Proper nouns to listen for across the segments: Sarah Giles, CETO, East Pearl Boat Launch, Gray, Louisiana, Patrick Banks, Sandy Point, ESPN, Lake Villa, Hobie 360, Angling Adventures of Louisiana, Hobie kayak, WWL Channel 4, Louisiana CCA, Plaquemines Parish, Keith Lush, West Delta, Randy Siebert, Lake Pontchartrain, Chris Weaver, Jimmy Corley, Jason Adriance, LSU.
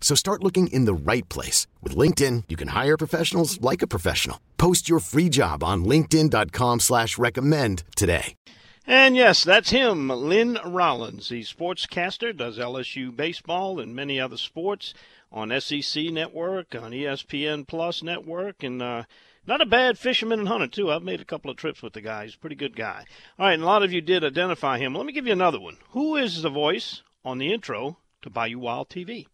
So start looking in the right place. With LinkedIn, you can hire professionals like a professional. Post your free job on linkedin.com/recommend today. And yes, that's him, Lynn Rollins. He's sportscaster, does LSU baseball and many other sports on SEC Network, on ESPN Plus Network, and not a bad fisherman and hunter, too. I've made a couple of trips with the guy. He's a pretty good guy. All right, and a lot of you did identify him. Let me give you another one. Who is the voice on the intro to Bayou Wild TV?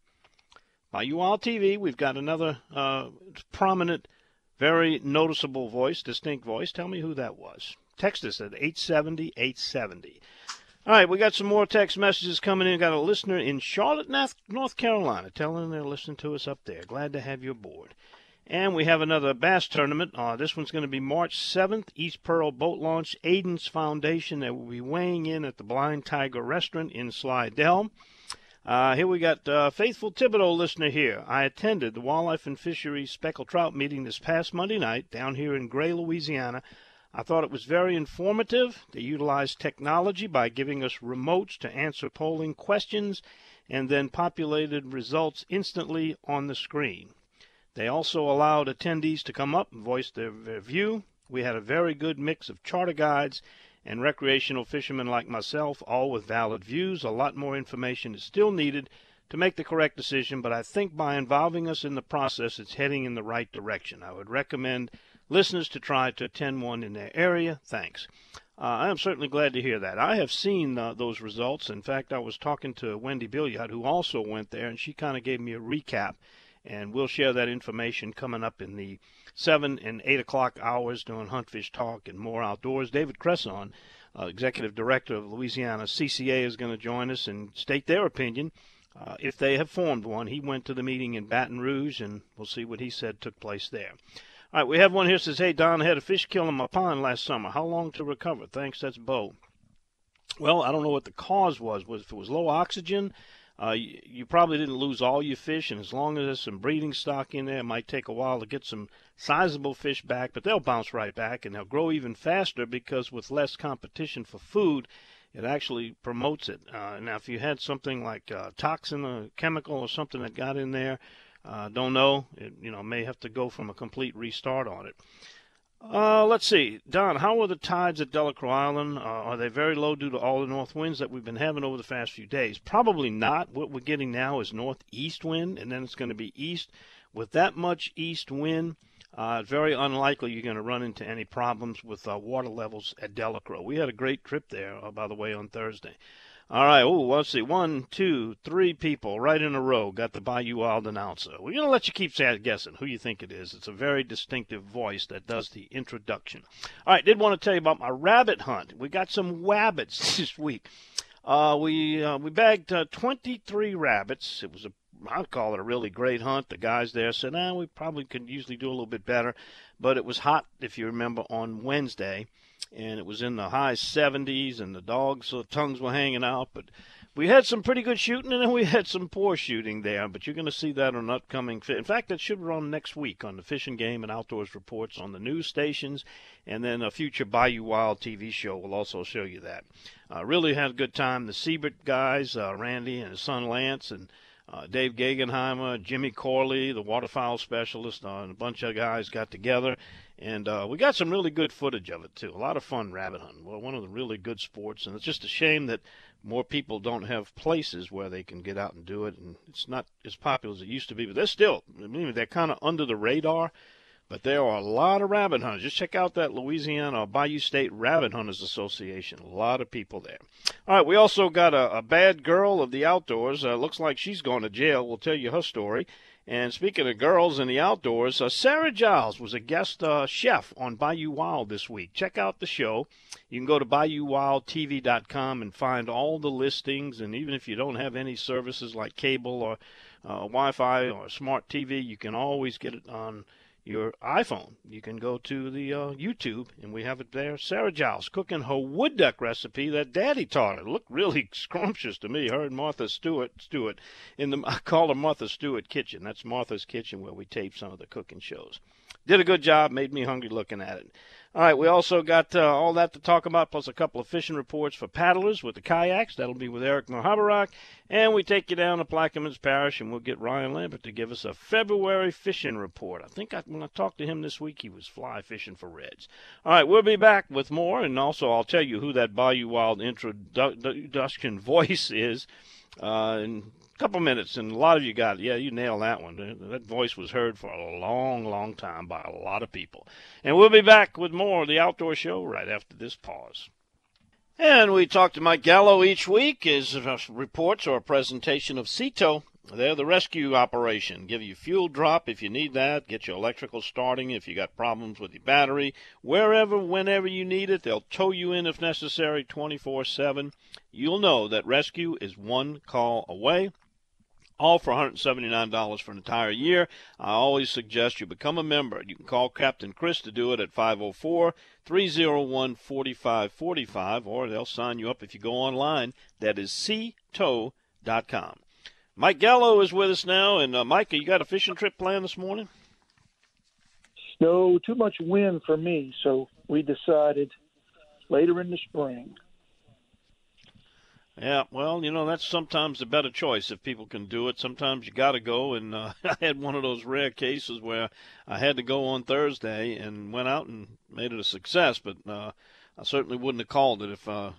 Bayou Wild TV, we've got another prominent, very noticeable voice, distinct voice. Tell me who that was. Text us at 870-870. All right, we got some more text messages coming in. Got a listener in Charlotte, North Carolina, telling them they're listening to us up there. Glad to have you aboard. And we have another bass tournament. This one's going to be March 7th, East Pearl Boat Launch, Aiden's Foundation. That will be weighing in at the Blind Tiger Restaurant in Slidell. Here we got faithful Thibodeau listener here. I attended the Wildlife and Fisheries Speckled Trout meeting this past Monday night down here in Gray, Louisiana. I thought it was very informative. They utilized technology by giving us remotes to answer polling questions and then populated results instantly on the screen. They also allowed attendees to come up and voice their view. We had a very good mix of charter guides and recreational fishermen like myself, all with valid views. A lot more information is still needed to make the correct decision, but I think by involving us in the process, it's heading in the right direction. I would recommend listeners to try to attend one in their area. Thanks. I am certainly glad to hear that. I have seen those results. In fact, I was talking to Wendy Billiot, who also went there, and she kind of gave me a recap. And we'll share that information coming up in the 7 and 8 o'clock hours during Huntfish Talk and more outdoors. David Cresson, Executive Director of Louisiana CCA, is going to join us and state their opinion. If they have formed one, he went to the meeting in Baton Rouge, and we'll see what he said took place there. All right, we have one here that says, hey, Don, I had a fish kill in my pond last summer. How long to recover? Thanks, that's Bo. Well, I don't know what the cause was. If it was low oxygen, you probably didn't lose all your fish, and as long as there's some breeding stock in there, it might take a while to get some sizable fish back, but they'll bounce right back, and they'll grow even faster because with less competition for food, it actually promotes it. Now, if you had something like toxin or chemical or something that got in there, don't know. It, may have to go from a complete restart on it. Let's see. Don, how are the tides at Delacroix Island? Are they very low due to all the north winds that we've been having over the past few days? Probably not. What we're getting now is northeast wind, and then it's going to be east. With that much east wind, very unlikely you're going to run into any problems with water levels at Delacroix. We had a great trip there, by the way, on Thursday. All right, let's see. 1, 2, 3 people right in a row got the Bayou Wild announcer. We're going to let you keep guessing who you think it is. It's a very distinctive voice that does the introduction. All right, did want to tell you about my rabbit hunt. We got some wabbits this week. We bagged 23 rabbits. It was I'd call it a really great hunt. The guys there said, we probably could usually do a little bit better. But it was hot, if you remember, on Wednesday. And it was in the high 70s, and the dogs' tongues were hanging out. But we had some pretty good shooting, and then we had some poor shooting there. But you're going to see that on upcoming. In fact, that should run next week on the Fishing Game and Outdoors Reports on the news stations. And then a future Bayou Wild TV show will also show you that. Really had a good time. The Siebert guys, Randy and his son Lance, and Dave Gegenheimer, Jimmy Corley, the waterfowl specialist, and a bunch of guys got together. And we got some really good footage of it, too. A lot of fun rabbit hunting. Well, one of the really good sports. And it's just a shame that more people don't have places where they can get out and do it. And it's not as popular as it used to be. But they're still, they're kind of under the radar. But there are a lot of rabbit hunters. Just check out that Louisiana Bayou State Rabbit Hunters Association. A lot of people there. All right, we also got a bad girl of the outdoors. Looks like she's going to jail. We'll tell you her story. And speaking of girls in the outdoors, Sarah Giles was a guest chef on Bayou Wild this week. Check out the show. You can go to BayouWildTV.com and find all the listings. And even if you don't have any services like cable or Wi-Fi or smart TV, you can always get it on your iPhone. You can go to the YouTube, and we have it there. Sarah Giles cooking her wood duck recipe that Daddy taught her. Looked really scrumptious to me. Her and Martha Stewart in the, I call her Martha Stewart Kitchen. That's Martha's Kitchen where we tape some of the cooking shows. Did a good job. Made me hungry looking at it. All right, we also got all that to talk about, plus a couple of fishing reports for paddlers with the kayaks. That'll be with Eric Mohabarak. And we take you down to Plaquemines Parish, and we'll get Ryan Lambert to give us a February fishing report. I think when I talked to him this week, he was fly fishing for reds. All right, we'll be back with more, and also I'll tell you who that Bayou Wild introduction voice is in a couple minutes, and a lot of you got it. Yeah, you nailed that one. That voice was heard for a long, long time by a lot of people. And we'll be back with more of the Outdoor Show right after this pause. And we talk to Mike Gallo each week. His reports or a presentation of CETO. They're the rescue operation. Give you fuel drop if you need that. Get your electrical starting if you got problems with your battery. Wherever, whenever you need it, they'll tow you in if necessary 24/7. You'll know that rescue is one call away. All for $179 for an entire year. I always suggest you become a member. You can call Captain Chris to do it at 504-301-4545, or they'll sign you up if you go online. That is CETO.com. Mike Gallo is with us now. And, Mike, you got a fishing trip planned this morning? No, too much wind for me, so we decided later in the spring. Yeah, well, you know, that's sometimes the better choice if people can do it. Sometimes you got to go, and I had one of those rare cases where I had to go on Thursday and went out and made it a success, but I certainly wouldn't have called it if I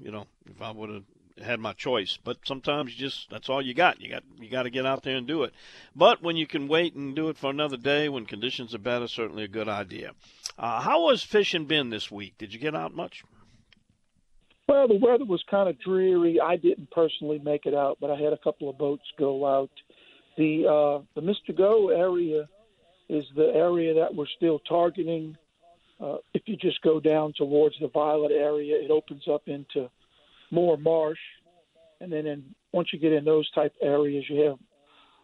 would have had my choice. But sometimes you just, that's all you got. You got to get out there and do it. But when you can wait and do it for another day when conditions are better, certainly a good idea. How has fishing been this week? Did you get out much? Well, the weather was kind of dreary. I didn't personally make it out, but I had a couple of boats go out. The Mystigo area is the area that we're still targeting. If you just go down towards the Violet area, it opens up into more marsh. And then once you get in those type areas, you have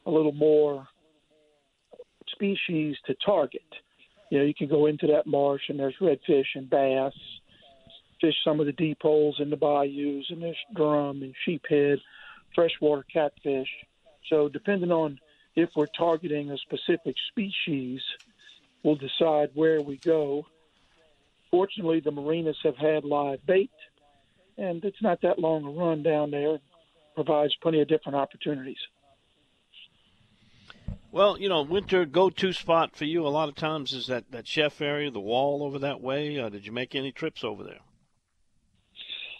a little more species to target. You know, you can go into that marsh, and there's redfish and bass, fish some of the deep holes in the bayous, and there's drum and sheephead, freshwater catfish. So depending on if we're targeting a specific species, we'll decide where we go. Fortunately, the marinas have had live bait, and it's not that long a run down there. It provides plenty of different opportunities. Well, you know, winter go-to spot for you a lot of times is that chef area, the wall over that way. Did you make any trips over there?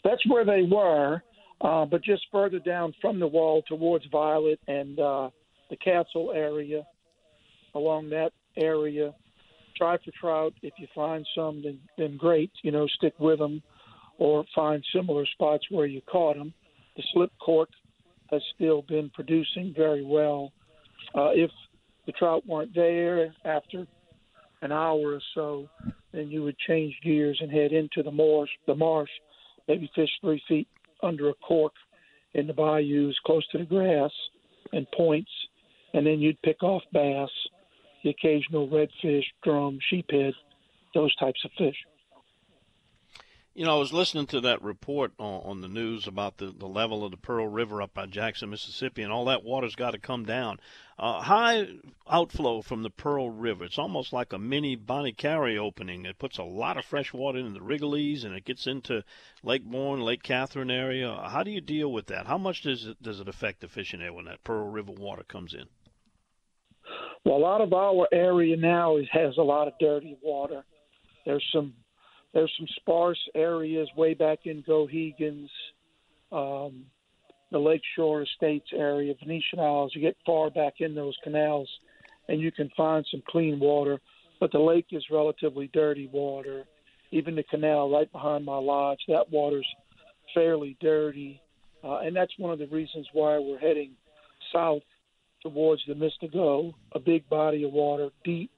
That's where they were, but just further down from the wall towards Violet and the castle area, along that area. Try for trout. If you find some, then great. You know, stick with them or find similar spots where you caught them. The slip cork has still been producing very well. If the trout weren't there after an hour or so, then you would change gears and head into the marsh. Maybe fish 3 feet under a cork in the bayous close to the grass and points, and then you'd pick off bass, the occasional redfish, drum, sheephead, those types of fish. You know, I was listening to that report on the news about the level of the Pearl River up by Jackson, Mississippi, and all that water's got to come down. High outflow from the Pearl River. It's almost like a mini Bonnie Carey opening. It puts a lot of fresh water into the Wrigleys, and it gets into Lake Bourne, Lake Catherine area. How do you deal with that? How much does it affect the fishing there when that Pearl River water comes in? Well, a lot of our area now has a lot of dirty water. There's some sparse areas way back in Gohegan's, the Lakeshore Estates area, Venetian Isles. You get far back in those canals, and you can find some clean water. But the lake is relatively dirty water. Even the canal right behind my lodge, that water's fairly dirty. And that's one of the reasons why we're heading south towards the Mystigo, a big body of water, deep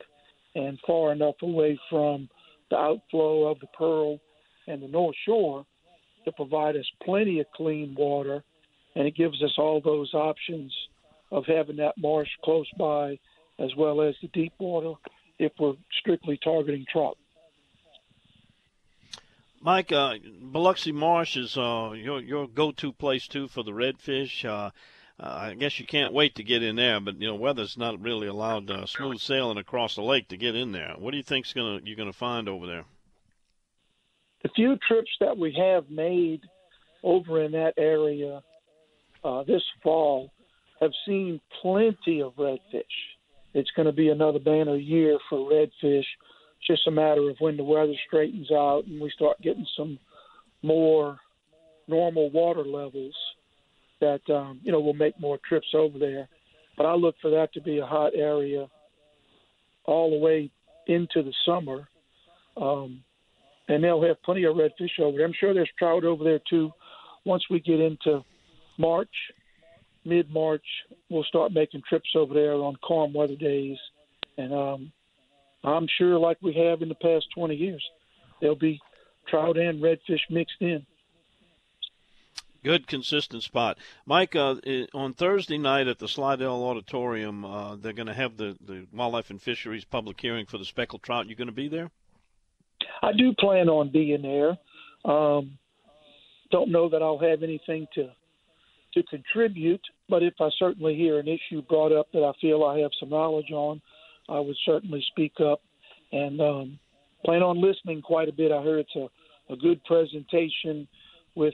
and far enough away from the outflow of the Pearl and the North Shore to provide us plenty of clean water, and it gives us all those options of having that marsh close by as well as the deep water if we're strictly targeting trout. Mike, Biloxi Marsh is your go-to place, too, for the redfish. I guess you can't wait to get in there, but, you know, weather's not really allowed smooth sailing across the lake to get in there. What do you think you're going to find over there? The few trips that we have made over in that area this fall have seen plenty of redfish. It's going to be another banner year for redfish. It's just a matter of when the weather straightens out and we start getting some more normal water levels that, you know, we'll make more trips over there. But I look for that to be a hot area all the way into the summer. And they'll have plenty of redfish over there. I'm sure there's trout over there, too. Once we get into March, mid-March, we'll start making trips over there on calm weather days. And I'm sure, like we have in the past 20 years, there'll be trout and redfish mixed in. Good, consistent spot. Mike, on Thursday night at the Slidell Auditorium, they're going to have the Wildlife and Fisheries public hearing for the speckled trout. You going to be there? I do plan on being there. Don't know that I'll have anything to contribute, but if I certainly hear an issue brought up that I feel I have some knowledge on, I would certainly speak up and plan on listening quite a bit. I heard it's a good presentation with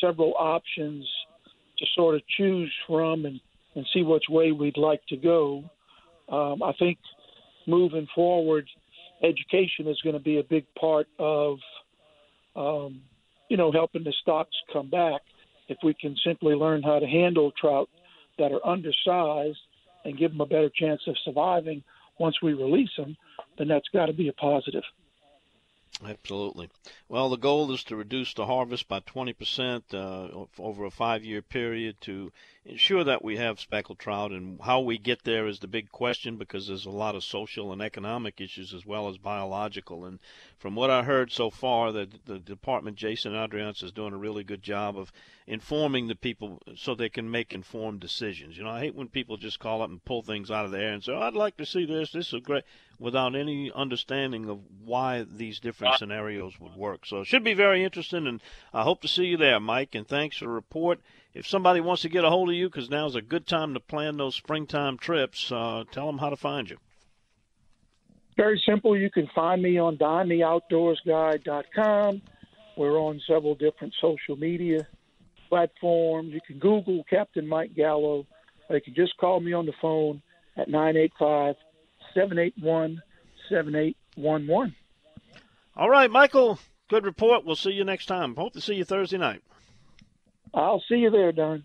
several options to sort of choose from and see which way we'd like to go. I think moving forward, education is going to be a big part of, you know, helping the stocks come back. If we can simply learn how to handle trout that are undersized and give them a better chance of surviving once we release them, then that's got to be a positive. Absolutely. Well, the goal is to reduce the harvest by 20% over a 5-year period to ensure that we have speckled trout. And how we get there is the big question, because there's a lot of social and economic issues as well as biological. And from what I heard so far, the department, Jason Adriance, is doing a really good job of informing the people so they can make informed decisions. You know, I hate when people just call up and pull things out of the air and say, oh, I'd like to see this. This is great, without any understanding of why these different scenarios would work. So it should be very interesting, and I hope to see you there, Mike, and thanks for the report. If somebody wants to get a hold of you, because now's a good time to plan those springtime trips, tell them how to find you. Very simple. You can find me on DineTheOutdoorsGuy.com. We're on several different social media platforms. You can Google Captain Mike Gallo, or you can just call me on the phone at 985-781-7811. All right, Michael, good report. We'll see you next time. Hope to see you Thursday night. I'll see you there, Don.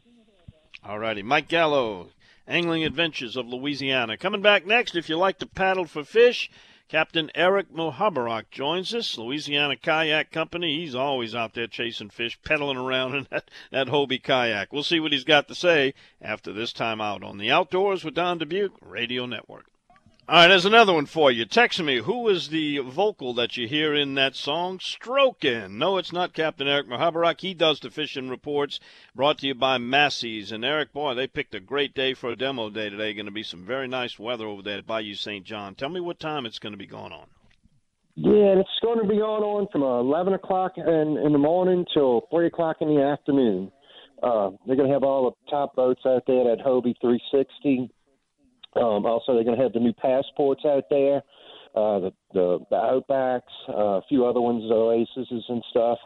All righty. Mike Gallo, Angling Adventures of Louisiana. Coming back next, if you like to paddle for fish, Captain Eric Mohabarak joins us, Louisiana Kayak Company. He's always out there chasing fish, pedaling around in that Hobie kayak. We'll see what he's got to say after this time out on The Outdoors with Don Dubuque Radio Network. All right, there's another one for you. Text me, who is the vocal that you hear in that song, Strokin'? No, it's not Captain Eric Mohabarak. He does the fishing reports, brought to you by Massey's. And, Eric, boy, they picked a great day for a demo day today. Going to be some very nice weather over there at Bayou St. John. Tell me what time it's going to be going on. Yeah, and it's going to be going on from 11 o'clock in the morning till 3 o'clock in the afternoon. They're going to have all the top boats out there at Hobie 360. Also, they're going to have the new passports out there, the Outbacks, a few other ones, the Oases and stuff.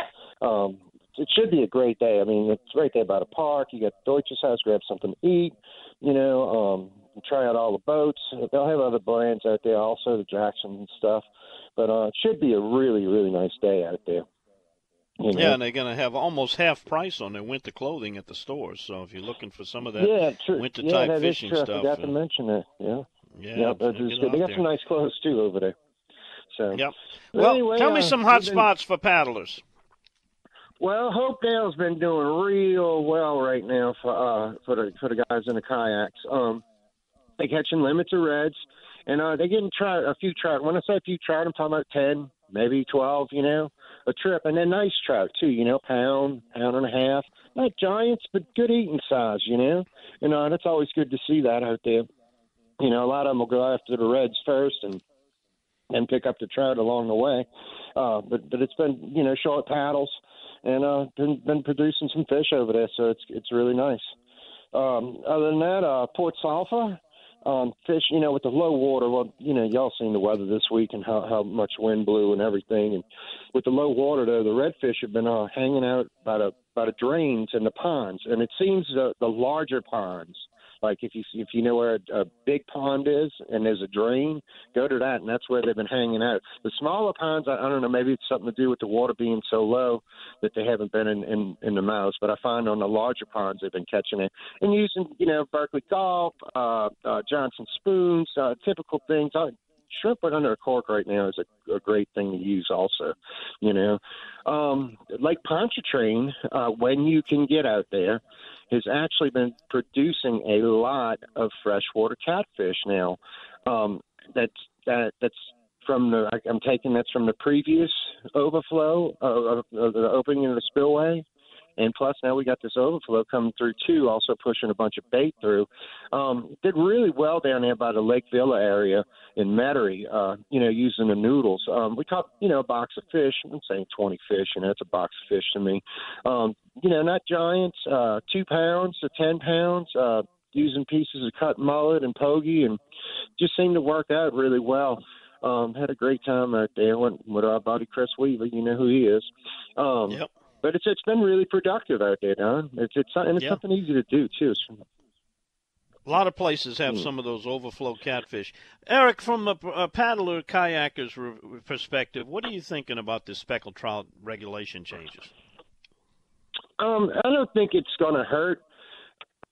It should be a great day. I mean, it's right there by the park. You got Deutsch's house, grab something to eat, you know, try out all the boats. They'll have other brands out there also, the Jackson and stuff. But it should be a really, really nice day out there. You know? Yeah, and they're going to have almost half price on their winter clothing at the stores. So if you're looking for some of that winter-type fishing stuff. I forgot to mention that, yeah, they got some nice clothes, too, over there. So, yep. Well, anyway, tell me some hot spots for paddlers. Well, Hopedale's been doing real well right now for the guys in the kayaks. They're catching limits of reds, and they're getting a few trout. When I say a few trout, I'm talking about 10, maybe 12, you know, a trip. And they're nice trout, too, you know, pound and a half. Not giants, but good eating size, you know. And that's always good to see that out there. You know, a lot of them will go after the reds first and pick up the trout along the way. But it's been, you know, short paddles and been producing some fish over there, so it's really nice. Other than that, Port Sulphur, fish, you know, with the low water, well, you know, y'all seen the weather this week and how much wind blew and everything. And with the low water, though, the redfish have been hanging out by the drains and the ponds. And it seems the larger ponds, like if you know where a big pond is and there's a drain, go to that, and that's where they've been hanging out. The smaller ponds, I don't know, maybe it's something to do with the water being so low that they haven't been in the mouths. But I find on the larger ponds they've been catching it. And using, you know, Berkeley Gulp, Johnson spoons, typical things. Shrimp but under a cork right now is a great thing to use also, you know. Lake Pontchartrain, when you can get out there, has actually been producing a lot of freshwater catfish now. That's from the – I'm taking that's from the previous overflow of the opening of the spillway. And plus, now we got this overflow coming through, too, also pushing a bunch of bait through. Did really well down there by the Lake Villa area in Metairie, you know, using the noodles. We caught, you know, a box of fish. I'm saying 20 fish, and that's a box of fish to me. You know, not giants, 2 pounds to 10 pounds, using pieces of cut mullet and pogey, and just seemed to work out really well. Had a great time out there with our buddy Chris Weaver. You know who he is. Yep. But it's been really productive out there, Don. It's something easy to do, too. A lot of places have some of those overflow catfish. Eric, from a paddler kayaker's perspective, what are you thinking about this speckled trout regulation changes? I don't think it's going to hurt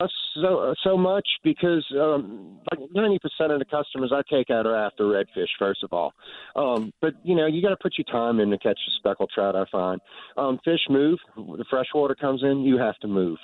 us so much because like 90% of the customers I take out are after redfish, first of all. But, you know, you got to put your time in to catch the speckled trout, I find. Fish move. The freshwater comes in, you have to move.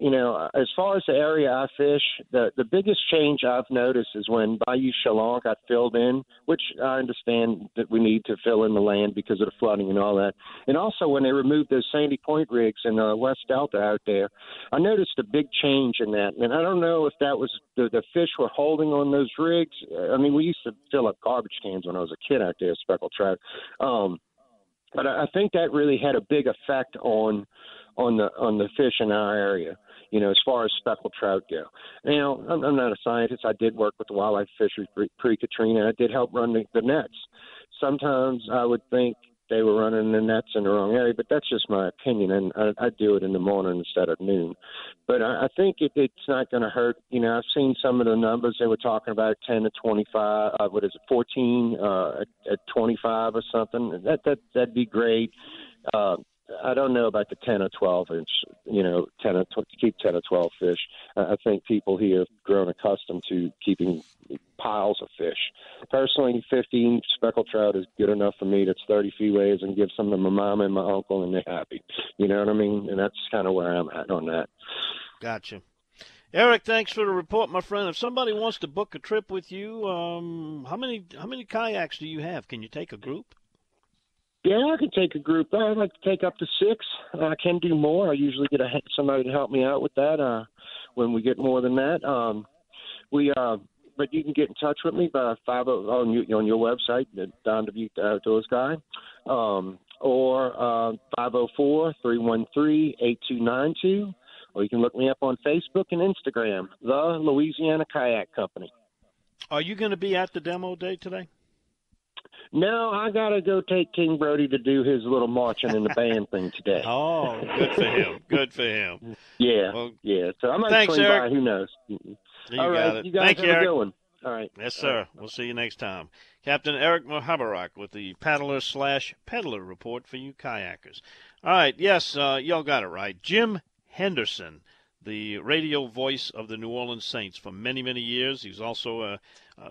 You know, as far as the area I fish, the biggest change I've noticed is when Bayou Chalon got filled in, which I understand that we need to fill in the land because of the flooding and all that. And also when they removed those Sandy Point rigs in the West Delta out there, I noticed a big change in that. And I don't know if that was the fish were holding on those rigs. I mean, we used to fill up garbage cans when I was a kid out there, speckled trout. But I think that really had a big effect on the fish in our area, you know, as far as speckled trout go. Now, I'm not a scientist. I did work with the wildlife fishery pre-Katrina. I did help run the nets. Sometimes I would think they were running the nets in the wrong area, but that's just my opinion, and I do it in the morning instead of noon. But I think it's not going to hurt. You know, I've seen some of the numbers. They were talking about 10 to 25, 14 at 25 or something. That'd be great. I don't know about the 10 or 12 inch, you know, keep 10 or 12 fish. I think people here have grown accustomed to keeping piles of fish. Personally, 15 speckled trout is good enough for me. That's 30 feeways and give some to my mom and my uncle, and they're happy. You know what I mean? And that's kind of where I'm at on that. Gotcha. Eric, thanks for the report, my friend. If somebody wants to book a trip with you, how many kayaks do you have? Can you take a group? Yeah, I can take a group. I like to take up to 6. I can do more. I usually get somebody to help me out with that when we get more than that. But you can get in touch with me by on your website, the Don Dubuque Outdoors Guy, or 504-313-8292, or you can look me up on Facebook and Instagram, the Louisiana Kayak Company. Are you going to be at the demo day today? No, I got to go take King Brody to do his little marching in the band thing today. Oh, good for him. Good for him. Yeah. Well, yeah. So I might swing by. Who knows? All right. You guys have a good one. All right. Yes, sir. Right. We'll see you next time. Captain Eric Mohabarak with the Paddler/Peddler report for you kayakers. All right. Yes, y'all got it right. Jim Henderson, the radio voice of the New Orleans Saints for many, many years. He's also a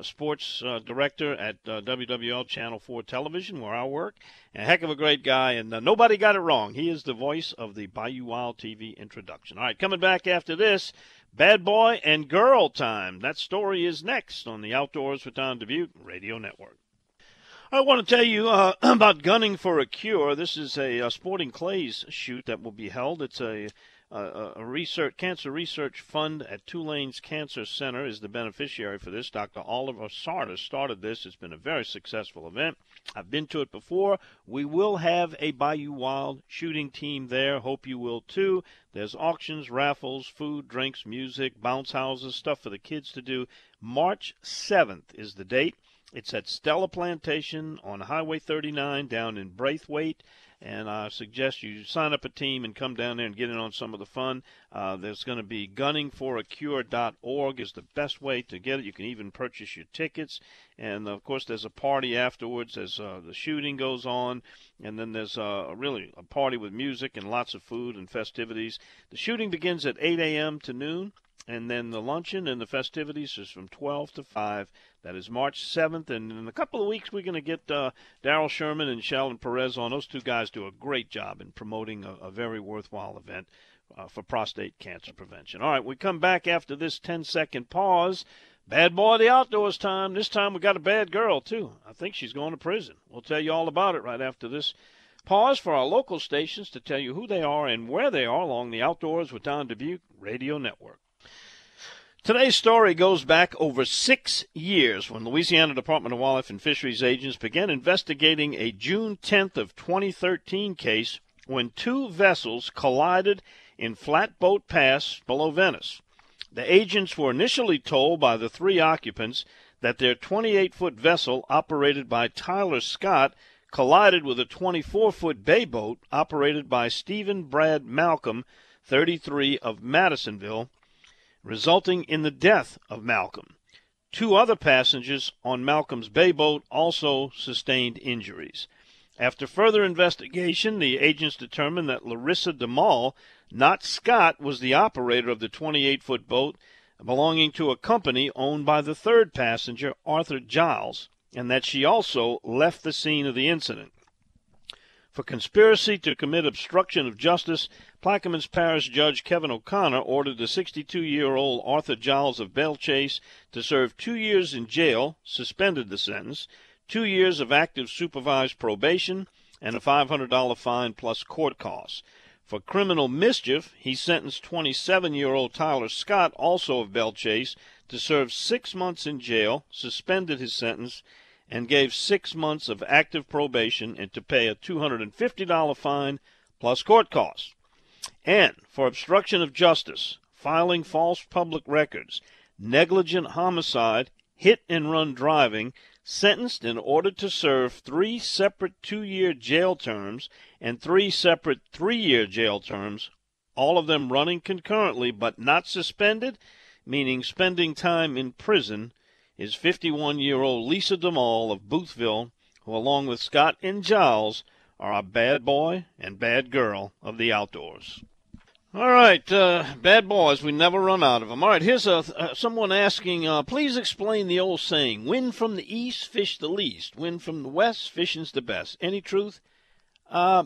sports director at WWL Channel 4 Television, where I work. A heck of a great guy, and nobody got it wrong. He is the voice of the Bayou Wild TV introduction. All right, coming back after this, Bad Boy and Girl Time. That story is next on the Outdoors with Don Dubuque Radio Network. I want to tell you about Gunning for a Cure. This is a sporting clays shoot that will be held. It's a cancer research fund at Tulane's Cancer Center is the beneficiary for this. Dr. Oliver Sarter started this. It's been a very successful event. I've been to it before. We will have a Bayou Wild shooting team there. Hope you will too. There's auctions, raffles, food, drinks, music, bounce houses, stuff for the kids to do. March 7th is the date. It's at Stella Plantation on Highway 39 down in Braithwaite. And I suggest you sign up a team and come down there and get in on some of the fun. There's going to be gunningforacure.org is the best way to get it. You can even purchase your tickets. And, of course, there's a party afterwards as the shooting goes on. And then there's really a party with music and lots of food and festivities. The shooting begins at 8 a.m. to noon. And then the luncheon and the festivities is from 12 to 5. That is March 7th. And in a couple of weeks, we're going to get Darryl Sherman and Sheldon Perez on. Those two guys do a great job in promoting a very worthwhile event for prostate cancer prevention. All right, we come back after this 10-second pause. Bad Boy of the Outdoors time. This time we got a bad girl, too. I think she's going to prison. We'll tell you all about it right after this. Pause for our local stations to tell you who they are and where they are along the Outdoors with Don Dubuque Radio Network. Today's story goes back over 6 years when Louisiana Department of Wildlife and Fisheries agents began investigating a June 10th of 2013 case when two vessels collided in Flatboat Pass below Venice. The agents were initially told by the three occupants that their 28-foot vessel operated by Tyler Scott collided with a 24-foot bay boat operated by Stephen Brad Malcolm, 33 of Madisonville, resulting in the death of Malcolm. Two other passengers on Malcolm's bay boat also sustained injuries. After further investigation, the agents determined that Larissa DeMaul, not Scott, was the operator of the 28-foot boat belonging to a company owned by the third passenger, Arthur Giles, and that she also left the scene of the incident. For conspiracy to commit obstruction of justice, Plaquemines Parish Judge Kevin O'Connor ordered the 62-year-old Arthur Giles of Belle Chase to serve 2 years in jail, suspended the sentence, 2 years of active supervised probation, and a $500 fine plus court costs. For criminal mischief, he sentenced 27-year-old Tyler Scott, also of Belle Chase, to serve 6 months in jail, suspended his sentence, and gave 6 months of active probation and to pay a $250 fine plus court costs. And for obstruction of justice, filing false public records, negligent homicide, hit-and-run driving, sentenced and ordered to serve three separate 2-year jail terms and three separate 3-year jail terms, all of them running concurrently but not suspended, meaning spending time in prison, is 51-year-old Lisa DeMaul of Boothville, who, along with Scott and Giles, are a bad boy and bad girl of the outdoors. All right, bad boys, we never run out of them. All right, here's someone asking, please explain the old saying, wind from the east, fish the least. Wind from the west, fishing's the best. Any truth?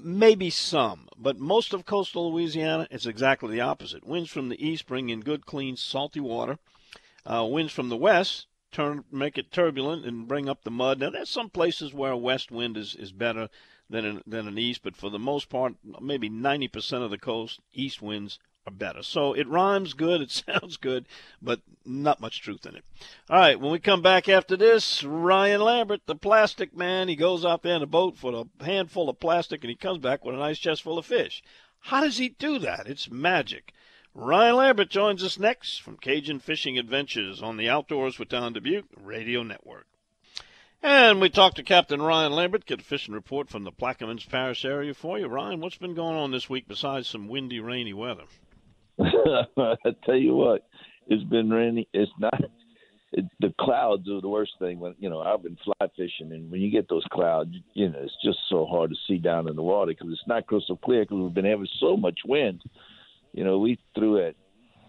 Maybe some, but most of coastal Louisiana, it's exactly the opposite. Winds from the east bring in good, clean, salty water. Winds from the west make it turbulent and bring up the mud. Now, there's some places where a west wind is better than an east, but for the most part, maybe 90% of the coast, east winds are better. So it rhymes good, it sounds good, but not much truth in it. All right, when we come back after this, Ryan Lambert, the plastic man, he goes out there in a boat for a handful of plastic, and he comes back with a nice chest full of fish. How does he do that? It's magic. Ryan Lambert joins us next from Cajun Fishing Adventures on the Outdoors with Don Dubuque Radio Network. And we talked to Captain Ryan Lambert, get a fishing report from the Plaquemines Parish area for you. Ryan, what's been going on this week besides some windy, rainy weather? I tell you what, it's been rainy. It's not the clouds are the worst thing. When I've been fly fishing, and when you get those clouds, it's just so hard to see down in the water because it's not crystal clear because we've been having so much wind. We threw at,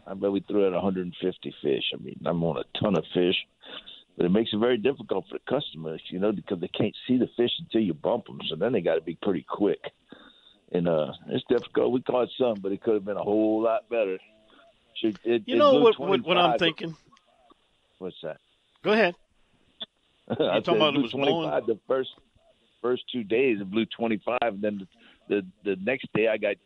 I bet we threw at 150 fish. I mean, I'm on a ton of fish, but it makes it very difficult for the customers, because they can't see the fish until you bump them. So then they got to be pretty quick. And it's difficult. We caught some, but it could have been a whole lot better. It what I'm thinking? What's that? Go ahead. I talking about it was blowing? The first 2 days it blew 25, and then the next day I got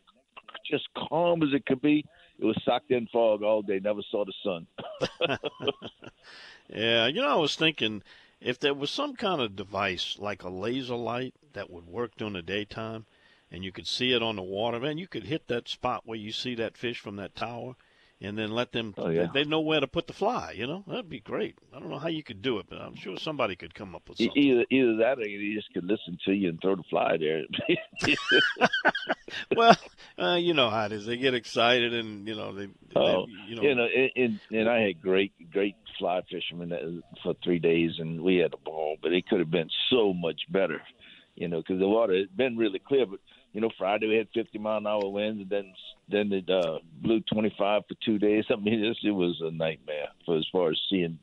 just calm as it could be. It was socked in fog all day, never saw the sun. Yeah, I was thinking if there was some kind of device like a laser light that would work during the daytime and you could see it on the water, man, you could hit that spot where you see that fish from that tower and then let them, they know where to put the fly, That'd be great. I don't know how you could do it, but I'm sure somebody could come up with something. Either that or you just could listen to you and throw the fly there. Well, you know how it is. They get excited and, And I had great fly fishermen for 3 days, and we had a ball, but it could have been so much better, because the water had been really clear, but Friday we had 50-mile-an-hour winds, and then it blew 25 for 2 days. I mean, it was a nightmare for as far as seeing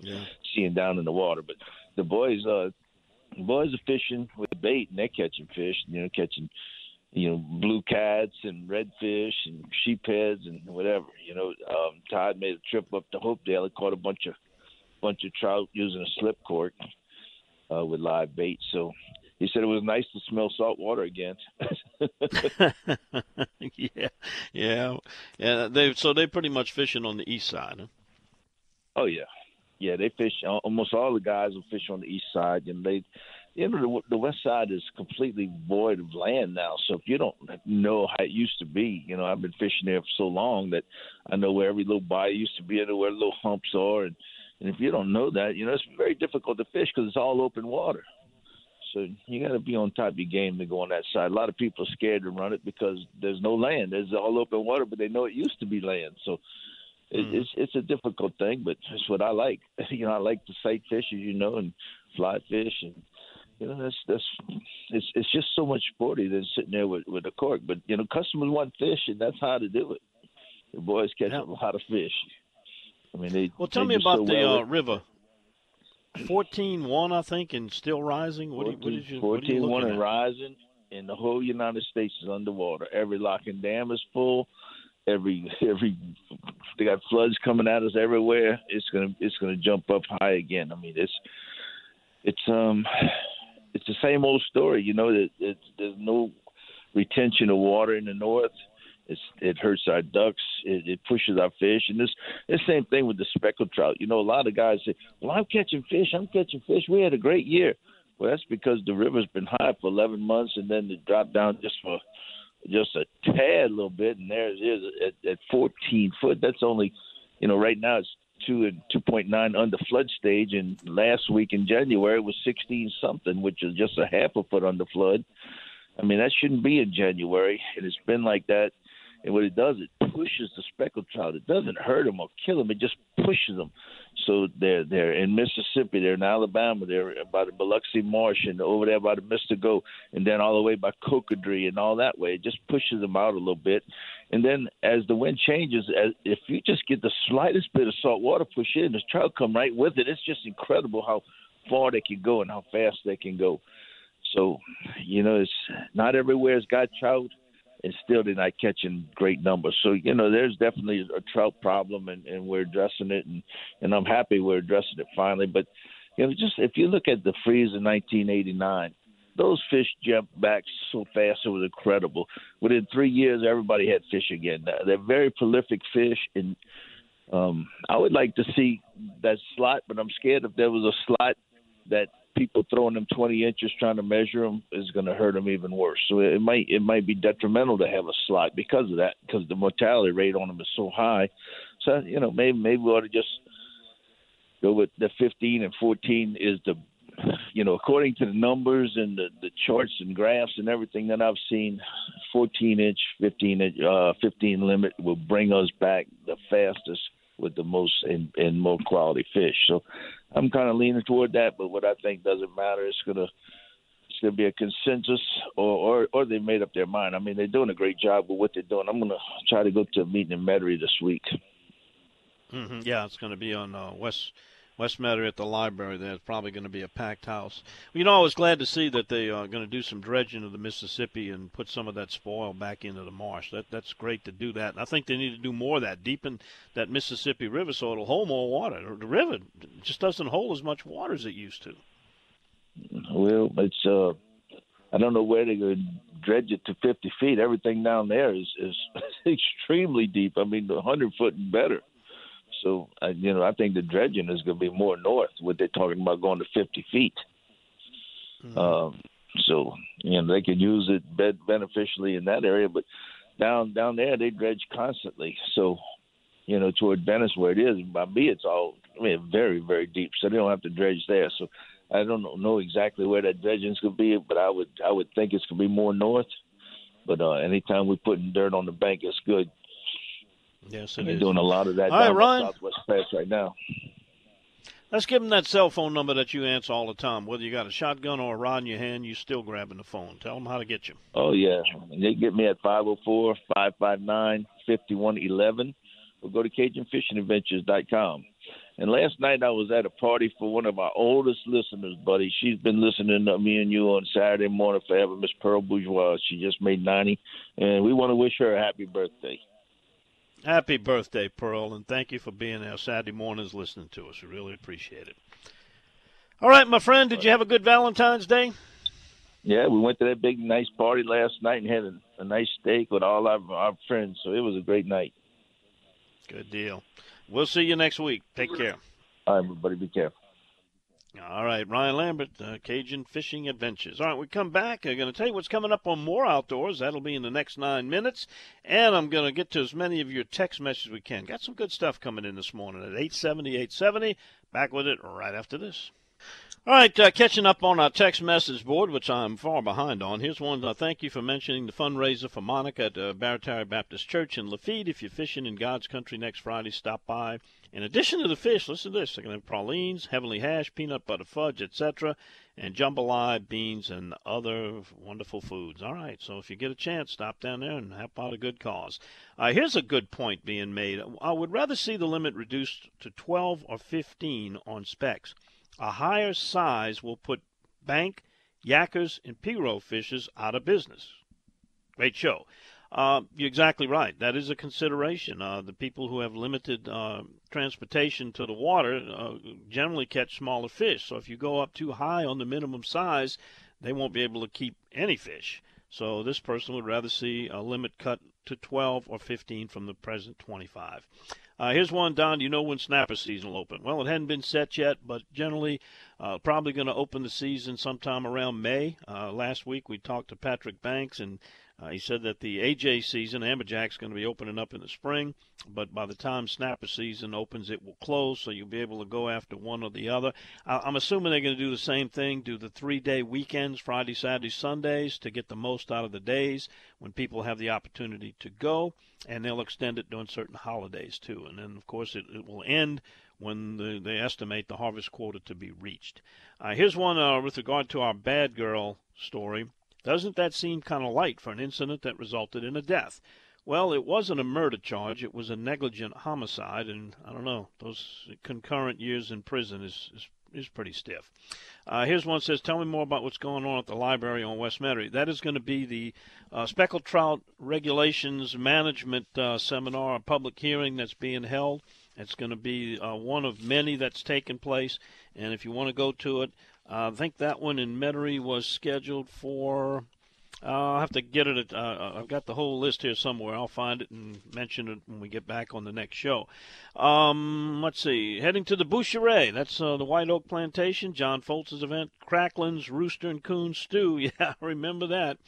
down in the water. But the boys are fishing with bait, and they're catching fish. Blue cats and redfish and sheepheads and whatever. Todd made a trip up to Hopedale and caught a bunch of trout using a slip cork with live bait. So. He said it was nice to smell salt water again. Yeah. They pretty much fishing on the east side. Huh? Oh yeah, yeah. They fish. Almost all the guys will fish on the east side, and the west side is completely void of land now. So if you don't know how it used to be, I've been fishing there for so long that I know where every little bayou used to be, and where little humps are, and if you don't know that, it's very difficult to fish because it's all open water. So you got to be on top of your game to go on that side. A lot of people are scared to run it because there's no land. There's all open water, but they know it used to be land. So it's a difficult thing, but it's what I like. I like to sight fish, as and fly fish, and it's just so much sporty than sitting there with a cork. But customers want fish, and that's how to do it. The boys catch a lot of fish. Tell me about river. 14-1, I think, and still rising. What 14-1 and rising, and the whole United States is underwater. Every lock and dam is full. Every they got floods coming at us everywhere. It's gonna jump up high again. It's the same old story. There's no retention of water in the north. It hurts our ducks. It pushes our fish. And this same thing with the speckled trout. A lot of guys say, well, I'm catching fish. We had a great year. Well, that's because the river's been high for 11 months, and then it dropped down just a tad little bit, and there it is at 14 foot. That's only, right now it's 2.9 under flood stage, and last week in January it was 16-something, which is just a half a foot under flood. That shouldn't be in January, and it's been like that. And what it does, it pushes the speckled trout. It doesn't hurt them or kill them. It just pushes them. So they're in Mississippi. They're in Alabama. They're by the Biloxi Marsh and over there by the Mystigo, and then all the way by Cocodrie and all that way. It just pushes them out a little bit. And then as the wind changes, if you just get the slightest bit of salt water push in, the trout come right with it. It's just incredible how far they can go and how fast they can go. So, it's not everywhere's got trout, and still they're not catching great numbers. So, there's definitely a trout problem, and we're addressing it, and I'm happy we're addressing it finally. But, just if you look at the freeze in 1989, those fish jumped back so fast it was incredible. Within 3 years, everybody had fish again. They're very prolific fish, and I would like to see that slot, but I'm scared if there was a slot that – people throwing them 20 inches trying to measure them is going to hurt them even worse. So it might be detrimental to have a slot because of that, because the mortality rate on them is so high. So, maybe we ought to just go with the 15 and 14 is the, according to the numbers and the charts and graphs and everything that I've seen, 14-inch, 15-inch, 15 limit will bring us back the fastest with the most and more quality fish. So I'm kind of leaning toward that, but what I think doesn't matter. It's gonna be a consensus, or they made up their mind. They're doing a great job with what they're doing. I'm gonna try to go to a meeting in Metairie this week. Mm-hmm. Yeah, it's gonna be on West Metairie at the library. There's probably going to be a packed house. I was glad to see that they are going to do some dredging of the Mississippi and put some of that spoil back into the marsh. That's great to do that. And I think they need to do more of that, deepen that Mississippi River so it'll hold more water. The river just doesn't hold as much water as it used to. Well, it's I don't know where they're going to dredge it to 50 feet. Everything down there is extremely deep. I mean, 100 foot and better. So, I think the dredging is going to be more north, what they're talking about going to 50 feet. Mm-hmm. They could use it beneficially in that area, but down there they dredge constantly. So, toward Venice where it is, by me it's all very, very deep, so they don't have to dredge there. So I don't know exactly where that dredging's going to be, but I would think it's going to be more north. But anytime we're putting dirt on the bank, it's good. Yes, it is. Doing a lot of that all down right, the Southwest Pass right now. Let's give them that cell phone number that you answer all the time. Whether you got a shotgun or a rod in your hand, you're still grabbing the phone. Tell them how to get you. Oh, yeah. They get me at 504-559-5111 or go to CajunFishingAdventures.com. And last night I was at a party for one of our oldest listeners, buddy. She's been listening to me and you on Saturday morning forever, Miss Pearl Bourgeois. She just made 90, and we want to wish her a happy birthday. Happy birthday, Pearl, and thank you for being there Saturday mornings listening to us. We really appreciate it. All right, my friend, did you have a good Valentine's Day? Yeah, we went to that big, nice party last night and had a nice steak with all our friends, so it was a great night. Good deal. We'll see you next week. Take care. All right, everybody, be careful. All right, Ryan Lambert, Cajun Fishing Adventures. All right, we come back. I'm going to tell you what's coming up on More Outdoors. That'll be in the next 9 minutes. And I'm going to get to as many of your text messages as we can. Got some good stuff coming in this morning at 870-870. Back with it right after this. All right, catching up on our text message board, which I'm far behind on. Here's one. Thank you for mentioning the fundraiser for Monica at Barataria Baptist Church in Lafitte. If you're fishing in God's country next Friday, stop by. In addition to the fish, listen to this. They're going to have pralines, heavenly hash, peanut butter fudge, etc., and jambalaya, beans, and other wonderful foods. All right, so if you get a chance, stop down there and help out a good cause. Here's a good point being made. I would rather see the limit reduced to 12 or 15 on specs. A higher size will put bank, yackers, and piro fishes out of business. Great show. You're exactly right. That is a consideration. The people who have limited transportation to the water generally catch smaller fish. So if you go up too high on the minimum size, they won't be able to keep any fish. So this person would rather see a limit cut to 12 or 15 from the present 25. Here's one, Don. Do you know when snapper season will open? Well, it hadn't been set yet, but generally probably going to open the season sometime around May. Last week we talked to Patrick Banks, and he said that the AJ season, Amberjack's, going to be opening up in the spring, but by the time snapper season opens, it will close, so you'll be able to go after one or the other. I'm assuming they're going to do the same thing, do the three-day weekends, Friday, Saturday, Sundays, to get the most out of the days when people have the opportunity to go, and they'll extend it during certain holidays, too. And then, of course, it will end when they estimate the harvest quota to be reached. Here's one with regard to our bad girl story. Doesn't that seem kind of light for an incident that resulted in a death? Well, it wasn't a murder charge. It was a negligent homicide, and I don't know. Those concurrent years in prison is pretty stiff. Here's one that says, tell me more about what's going on at the library on West Metairie. That is going to be the Speckled Trout Regulations Management Seminar, a public hearing that's being held. It's going to be one of many that's taking place, and if you want to go to it, I think that one in Metairie was scheduled for, I'll have to get it, I've got the whole list here somewhere. I'll find it and mention it when we get back on the next show. Let's see, heading to the Boucheret, that's the White Oak Plantation, John Foltz's event, Cracklin's Rooster and Coon Stew, yeah, I remember that.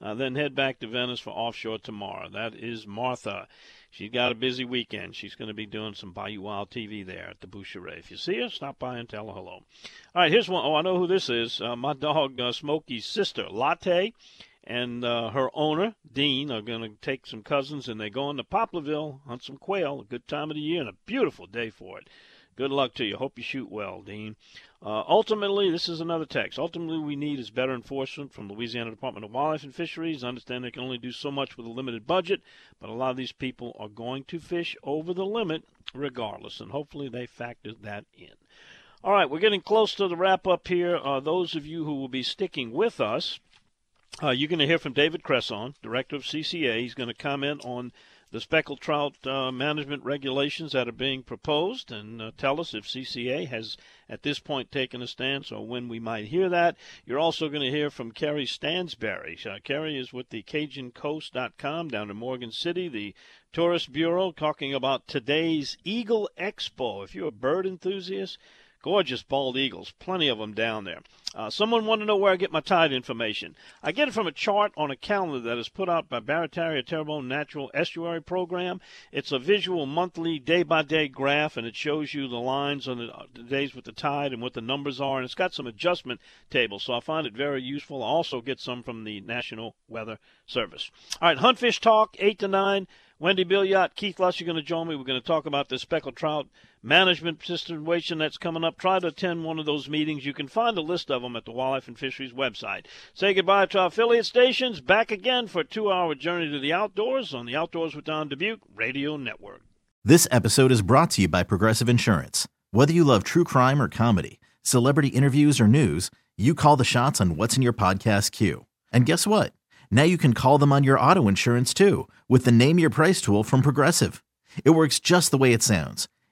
Then head back to Venice for offshore tomorrow. That is Martha. She's got a busy weekend. She's going to be doing some Bayou Wild TV there at the Boucheret. If you see her, stop by and tell her hello. All right, here's one. Oh, I know who this is. My dog, Smokey's sister, Latte, and her owner, Dean, are going to take some cousins, and they're going to Poplarville, hunt some quail, a good time of the year, and a beautiful day for it. Good luck to you. Hope you shoot well, Dean. Ultimately, this is another text. Ultimately, we need is better enforcement from Louisiana Department of Wildlife and Fisheries. I understand they can only do so much with a limited budget, but a lot of these people are going to fish over the limit regardless, and hopefully they factor that in. All right, we're getting close to the wrap-up here. Those of you who will be sticking with us, you're going to hear from David Cresson, Director of CCA. He's going to comment on the speckled trout management regulations that are being proposed, and tell us if CCA has at this point taken a stance or when we might hear that. You're also going to hear from Kerry Stansberry. Kerry is with the CajunCoast.com down in Morgan City, the Tourist Bureau, talking about today's Eagle Expo. If you're a bird enthusiast, gorgeous bald eagles, plenty of them down there. Someone wanted to know where I get my tide information. I get it from a chart on a calendar that is put out by Barataria Terrebonne Natural Estuary Program. It's a visual monthly day-by-day graph, and it shows you the lines on the days with the tide and what the numbers are, and it's got some adjustment tables, so I find it very useful. I also get some from the National Weather Service. All right, Huntfish Talk, 8 to 9. Wendy Billiot, Keith Lush are going to join me. We're going to talk about the speckled trout management situation that's coming up. Try to attend one of those meetings. You can find a list of them at the Wildlife and Fisheries website. Say goodbye to our affiliate stations. Back again for a 2-hour journey to the outdoors on the Outdoors with Don Dubuque Radio Network. This episode is brought to you by Progressive Insurance. Whether you love true crime or comedy, celebrity interviews or news, you call the shots on what's in your podcast queue. And guess what? Now you can call them on your auto insurance, too, with the Name Your Price tool from Progressive. It works just the way it sounds.